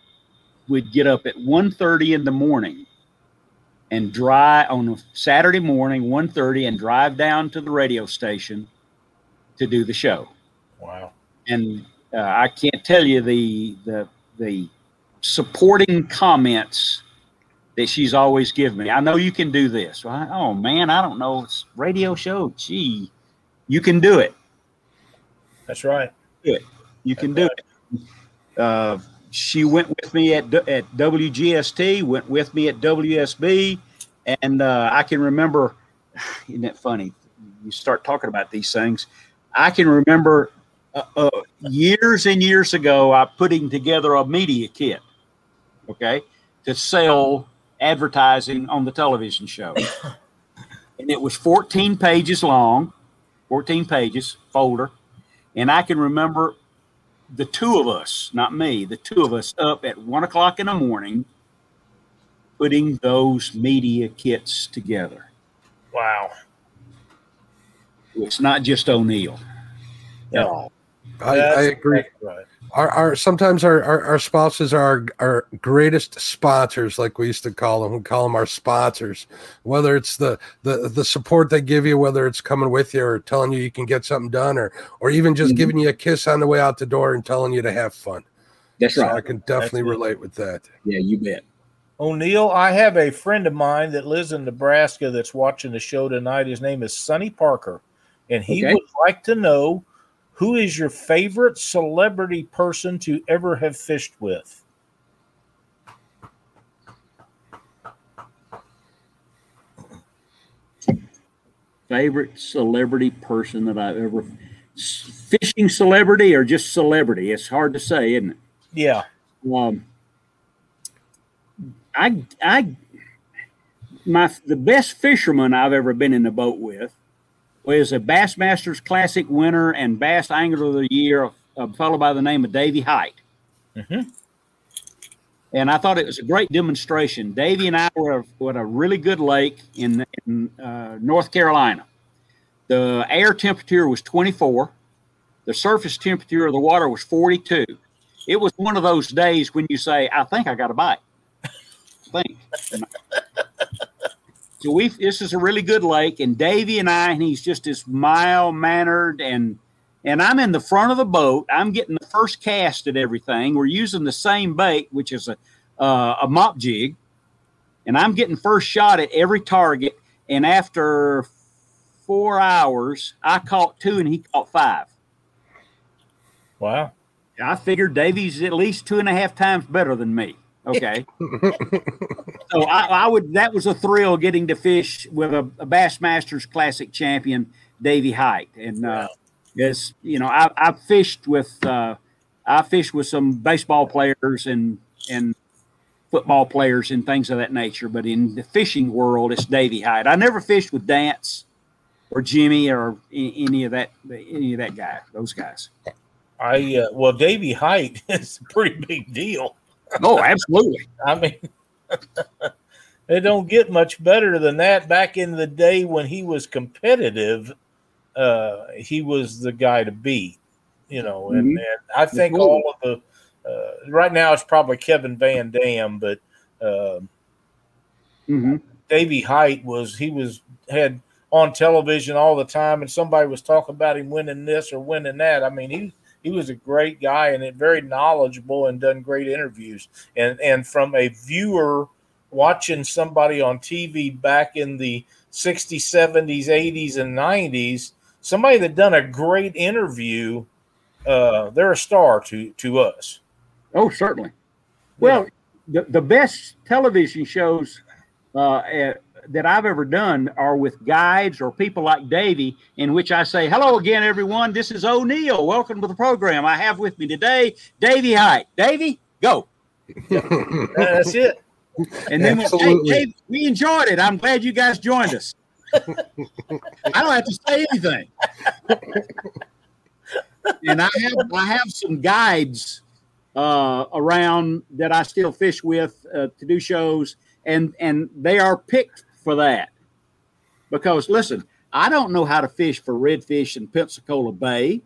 would get up at 1:30 in the morning and drive on a Saturday morning, 1:30, and drive down to the radio station to do the show. Wow. And I can't tell you the supporting comments that she's always given me. I know you can do this, right? Oh man, I don't know. It's a radio show. Gee, you can do it. That's right. Do it. You can do it. She went with me at WGST, went with me at WSB, and I can remember, isn't it funny? You start talking about these things. I can remember years and years ago, I putting together a media kit, okay, to sell advertising on the television show. And it was 14 pages long, 14 pages, folder, and I can remember the two of us, not me, the two of us up at 1 o'clock in the morning putting those media kits together. Wow. It's not just O'Neill at all. I agree. Right. Sometimes our spouses are our greatest sponsors, like we used to call them. We call them our sponsors, whether it's the support they give you, whether it's coming with you or telling you you can get something done, or even just giving you a kiss on the way out the door and telling you to have fun. That's right. I can definitely relate with that. Yeah, you bet. O'Neill, I have a friend of mine that lives in Nebraska that's watching the show tonight. His name is Sonny Parker, and he would like to know, who is your favorite celebrity person to ever have fished with? Favorite celebrity person that I've ever... Fishing celebrity or just celebrity? It's hard to say, isn't it? Yeah. The best fisherman I've ever been in the boat with was a Bassmasters Classic winner and Bass Angler of the Year, followed by the name of Davy Hite. Mm-hmm. And I thought it was a great demonstration. Davy and I were at a really good lake in North Carolina. The air temperature was 24. The surface temperature of the water was 42. It was one of those days when you say, I think I got a bite. I think. So this is a really good lake, and Davy and I, and he's just this mild-mannered, and I'm in the front of the boat. I'm getting the first cast at everything. We're using the same bait, which is a mop jig, and I'm getting first shot at every target, and after 4 hours, I caught two, and he caught five. Wow. I figured Davy's at least 2.5 times better than me. Okay. So that was a thrill getting to fish with a Bassmasters Classic champion, Davy Hite. And, yes, you know, I fished with some baseball players and football players and things of that nature. But in the fishing world, it's Davy Hite. I never fished with Dance or Jimmy or any of that guy, those guys. Well, Davy Hite is a pretty big deal. Oh, absolutely. I mean, it don't get much better than that. Back in the day when he was competitive, he was the guy to beat, you know. And, and I think all of the right now it's probably Kevin Van Dam, but Davy Hite had on television all the time, and somebody was talking about him winning this or winning that. I mean, he was a great guy and very knowledgeable and done great interviews. And from a viewer watching somebody on TV back in the 60s, 70s, 80s, and 90s, somebody that done a great interview, they're a star to us. Oh, certainly. Well, yeah. the best television shows that I've ever done are with guides or people like Davy, in which I say, hello again, everyone. This is O'Neill. Welcome to the program. I have with me today Davy Hite. Davy, go. That's it. And then we enjoyed it. I'm glad you guys joined us. I don't have to say anything. And I have some guides around that I still fish with to do shows, and they are picked for that. Because listen, I don't know how to fish for redfish in Pensacola Bay.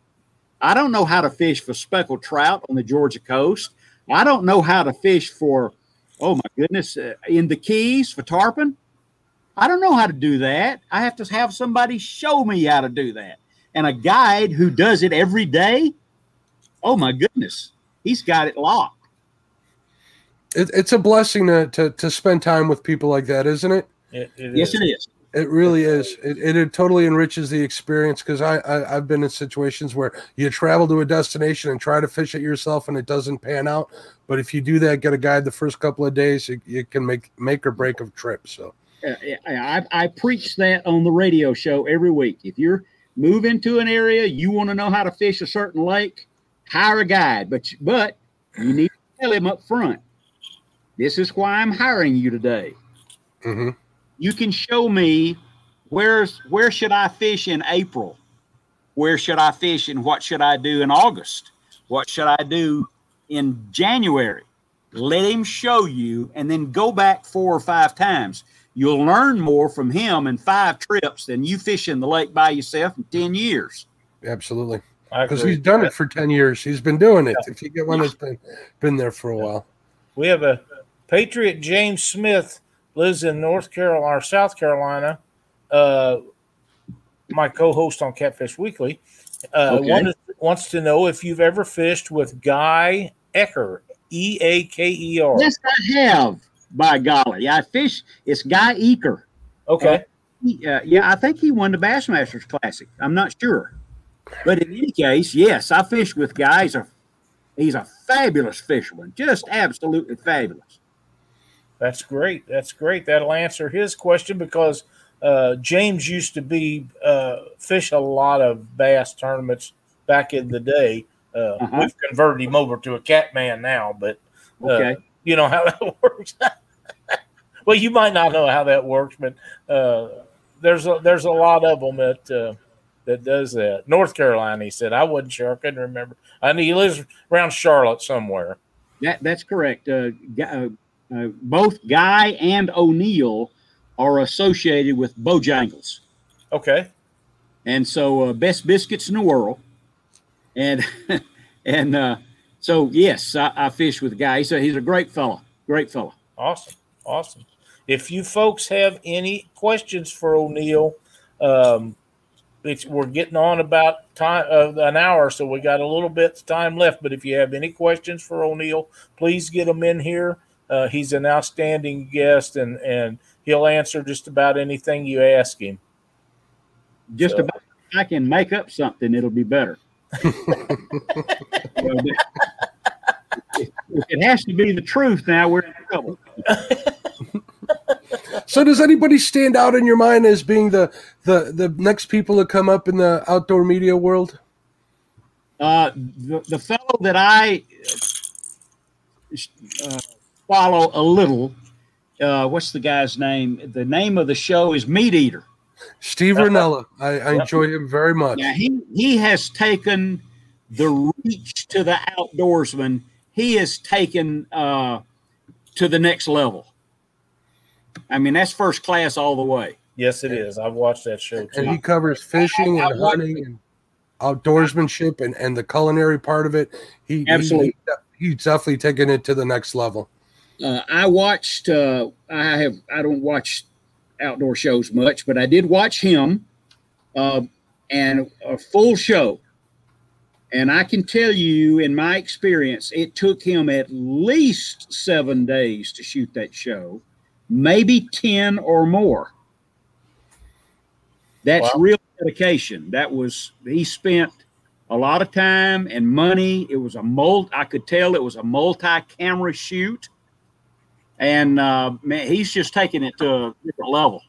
I don't know how to fish for speckled trout on the Georgia coast. I don't know how to fish for, oh my goodness, in the Keys for tarpon. I don't know how to do that. I have to have somebody show me how to do that. And a guide who does it every day, oh my goodness, he's got it locked. It's a blessing to spend time with people like that, isn't it? Yes, it is. It really is. It totally enriches the experience, because I've been in situations where you travel to a destination and try to fish it yourself and it doesn't pan out. But if you do that, get a guide the first couple of days, it can make or break a trip. So I preach that on the radio show every week. If you're moving to an area, you want to know how to fish a certain lake, hire a guide. But you need to tell him up front, this is why I'm hiring you today. Mm-hmm. You can show me where should I fish in April? Where should I fish and what should I do in August? What should I do in January? Let him show you, and then go back 4 or 5 times. You'll learn more from him in 5 trips than you fishing the lake by yourself in 10 years. Absolutely. Because he's done it for 10 years. He's been doing it. Yeah. If you get one that's been there for a while. We have a Patriot, James Smith, lives in North Carolina or South Carolina, my co-host on Catfish Weekly, wants to know if you've ever fished with Guy Eaker, E-A-K-E-R. Yes, I have, by golly. It's Guy Eaker. Okay. I think he won the Bassmasters Classic. I'm not sure. But in any case, yes, I fished with Guy. He's a fabulous fisherman, just absolutely fabulous. That's great. That's great. That'll answer his question, because James used to fish a lot of bass tournaments back in the day. We've converted him over to a cat man now, but you know how that works. Well, you might not know how that works, but there's a lot of them that does that. North Carolina, he said. I wasn't sure. I couldn't remember. I knew he lives around Charlotte somewhere. That's correct. Both Guy and O'Neill are associated with Bojangles. Okay. And so best biscuits in the world. And so, yes, I fish with Guy. So he's a great fella. Great fella. Awesome. Awesome. If you folks have any questions for O'Neill, we're getting on about time an hour, so we got a little bit of time left. But if you have any questions for O'Neill, please get them in here. He's an outstanding guest, and he'll answer just about anything you ask him. Just about if I can make up something, it'll be better. It has to be the truth. Now we're in trouble. So does anybody stand out in your mind as being the next people to come up in the outdoor media world? The fellow that I follow a little. What's the guy's name? The name of the show is Meat Eater. Steve Rinella. I enjoy him very much. Yeah, he has taken the reach to the outdoorsman. He has taken to the next level. I mean, that's first class all the way. Yes, it is. I've watched that show too. And he covers fishing and hunting and outdoorsmanship and the culinary part of it. Absolutely. He's definitely taken it to the next level. I don't watch outdoor shows much, but I did watch him and a full show. And I can tell you, in my experience, it took him at least 7 days to shoot that show. maybe 10 or more. That's real dedication. That was, he spent a lot of time and money. It was a I could tell it was a multi-camera shoot. And man, he's just taking it to a different level.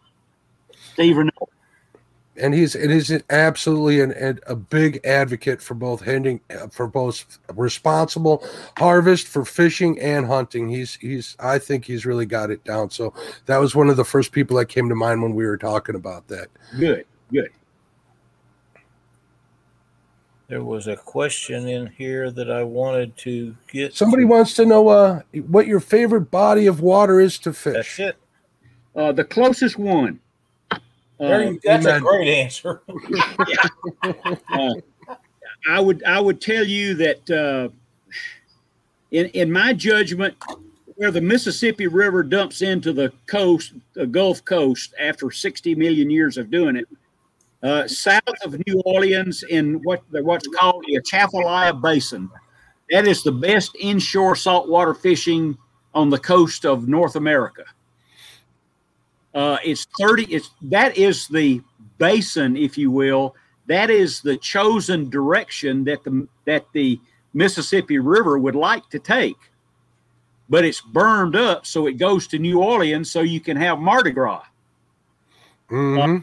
Steve Rinella. And he's absolutely a big advocate for both responsible harvest, for fishing and hunting. I think he's really got it down. So that was one of the first people that came to mind when we were talking about that. Good. There was a question in here that I wanted to get. Somebody wants to know what your favorite body of water is to fish. That's it. The closest one. That's a great answer. I would tell you that in my judgment, where the Mississippi River dumps into the Gulf Coast after 60 million years of doing it, south of New Orleans in what's called the Atchafalaya Basin, that is the best inshore saltwater fishing on the coast of North America. That is the basin, if you will. That is the chosen direction that the Mississippi River would like to take, but it's bermed up, so it goes to New Orleans, so you can have Mardi Gras. Mm-hmm.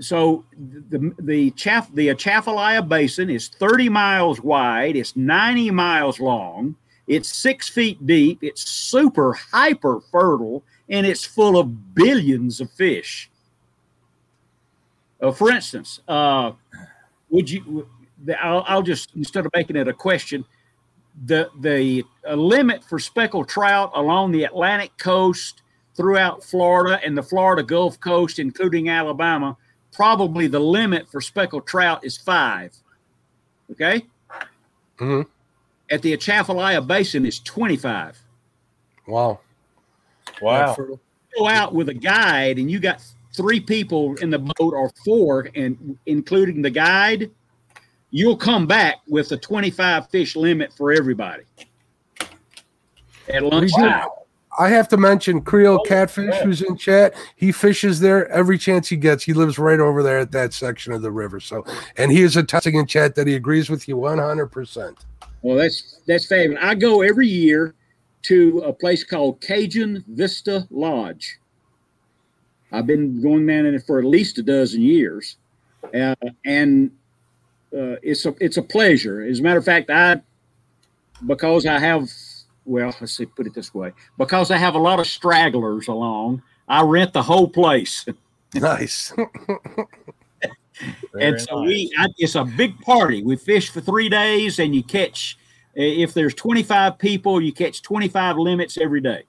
So the Atchafalaya Basin is 30 miles wide. It's 90 miles long. It's 6 feet deep. It's super hyper fertile. And it's full of billions of fish. For instance, I'll just, instead of making it a question, the limit for speckled trout along the Atlantic coast throughout Florida and the Florida Gulf Coast, including Alabama, probably the limit for speckled trout is 5. Okay? Mm-hmm. At the Atchafalaya Basin, it's 25. Wow. Go out with a guide, and you got 3 people in the boat or 4, and including the guide, you'll come back with a 25 fish limit for everybody. At lunchtime. I have to mention Creole Catfish, who's in chat. He fishes there every chance he gets. He lives right over there at that section of the river. So, and he is attesting in chat that he agrees with you 100%. Well, that's fabulous. I go every year to a place called Cajun Vista Lodge. I've been going down in it for at least a dozen years, and it's a pleasure. As a matter of fact, because I have a lot of stragglers along, I rent the whole place. Nice. And so nice. It's a big party. We fish for 3 days, and you catch. If there's 25 people, you catch 25 limits every day.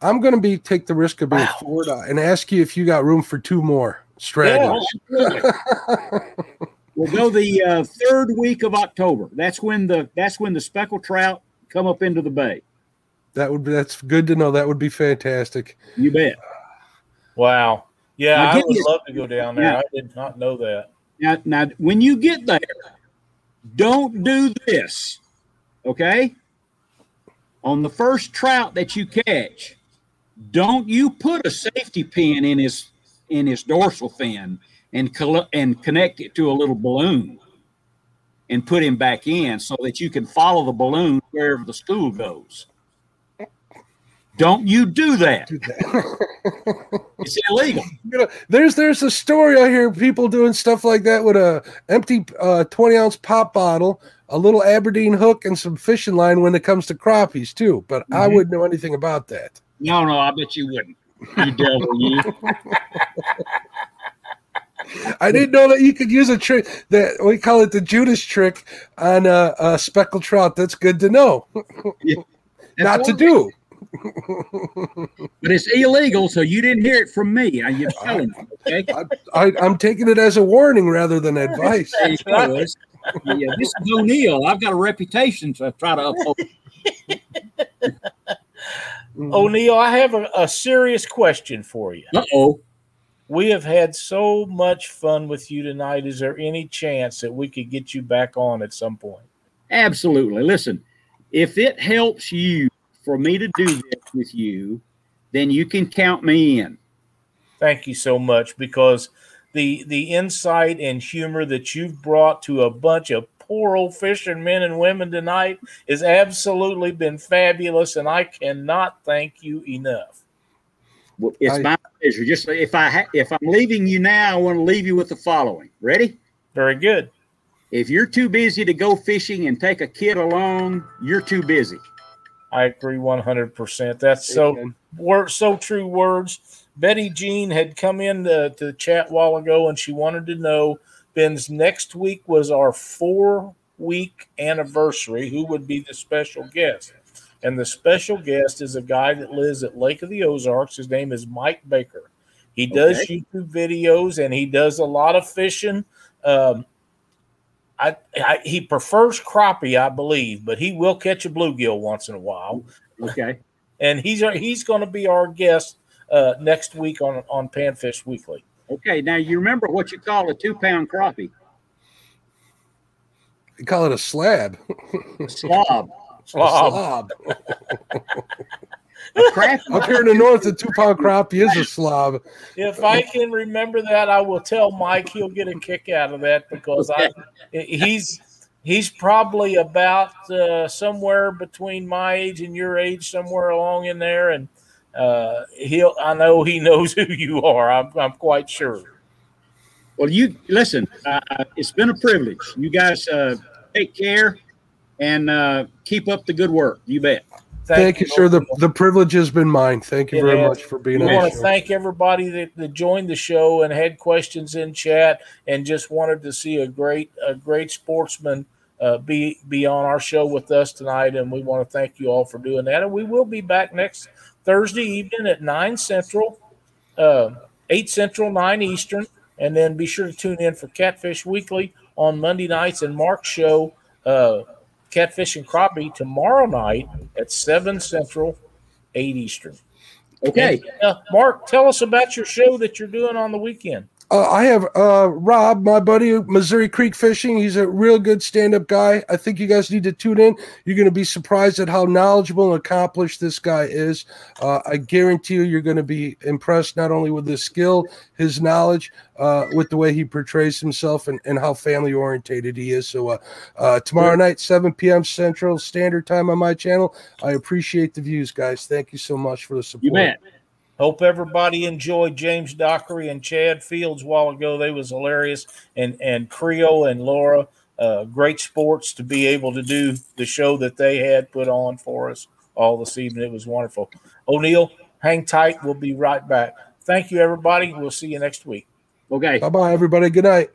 I'm going to take the risk of being Florida and ask you if you got room for 2 more stragglers. Yeah, we'll go the 3rd week of October. That's when the speckled trout come up into the bay. That's good to know. That would be fantastic. You bet. Wow. Yeah, now, I would love to go down there. Now, I did not know that. Now, when you get there, don't do this. Okay, on the first trout that you catch, don't you put a safety pin in his dorsal fin and connect it to a little balloon and put him back in so that you can follow the balloon wherever the school goes. Don't you do that. It's illegal. You know, there's a story out here, people doing stuff like that with a empty 20-ounce pop bottle, a little Aberdeen hook, and some fishing line when it comes to crappies too. But I wouldn't know anything about that. No, I bet you wouldn't. You devil, you. I didn't know that you could use a trick that we call it the Judas trick on a speckled trout. That's good to know. Yeah. Not to do. But it's illegal, so you didn't hear it from me. I'm telling you. Okay? I'm taking it as a warning rather than advice. Yeah, this is O'Neill. I've got a reputation to try to uphold. O'Neill, I have a serious question for you. Uh-oh. We have had so much fun with you tonight. Is there any chance that we could get you back on at some point? Absolutely. Listen, if it helps you for me to do this with you, then you can count me in. Thank you so much, because the insight and humor that you've brought to a bunch of poor old fishermen and women tonight has absolutely been fabulous, and I cannot thank you enough. Well, it's my pleasure. Just if I'm leaving you now, I want to leave you with the following. Ready? Very good. If you're too busy to go fishing and take a kid along, you're too busy. I agree 100%. That's so true words. Betty Jean had come in to the chat a while ago, and she wanted to know, Ben's next week was our 4-week anniversary. Who would be the special guest? And the special guest is a guy that lives at Lake of the Ozarks. His name is Mike Baker. He does YouTube videos, and he does a lot of fishing. He prefers crappie, I believe, but he will catch a bluegill once in a while. Okay. And he's going to be our guest next week on Panfish Weekly. Okay. Now, you remember what you call a 2-pound crappie? You call it a slab. Slob. Up here in the north, a 2-pound crappie is a slob. If I can remember that, I will tell Mike. He'll get a kick out of that, because he's probably about somewhere between my age and your age, somewhere along in there, and I know he knows who you are. I'm quite sure. Well, you listen. It's been a privilege. You guys take care and keep up the good work. You bet. Thank you, sir. The privilege has been mine. Thank you very much for being on the show. I want to thank everybody that joined the show and had questions in chat and just wanted to see a great sportsman be on our show with us tonight. And we want to thank you all for doing that. And we will be back next Thursday evening at 9 Central, 8 Central, 9 Eastern. And then be sure to tune in for Catfish Weekly on Monday nights and Mark's show, Catfish and Crappie, tomorrow night at 7 Central, 8 Eastern. Okay. And, Mark, tell us about your show that you're doing on the weekend. I have Rob, my buddy, Missouri Creek Fishing. He's a real good stand-up guy. I think you guys need to tune in. You're going to be surprised at how knowledgeable and accomplished this guy is. I guarantee you, you're going to be impressed not only with his skill, his knowledge, with the way he portrays himself and how family-orientated he is. So tomorrow night, 7 p.m. Central Standard Time on my channel. I appreciate the views, guys. Thank you so much for the support. You bet. Hope everybody enjoyed James Dockery and Chad Fields a while ago. They was hilarious. And Creo and Laura, great sports to be able to do the show that they had put on for us all this evening. It was wonderful. O'Neill, hang tight. We'll be right back. Thank you, everybody. We'll see you next week. Okay. Bye-bye, everybody. Good night.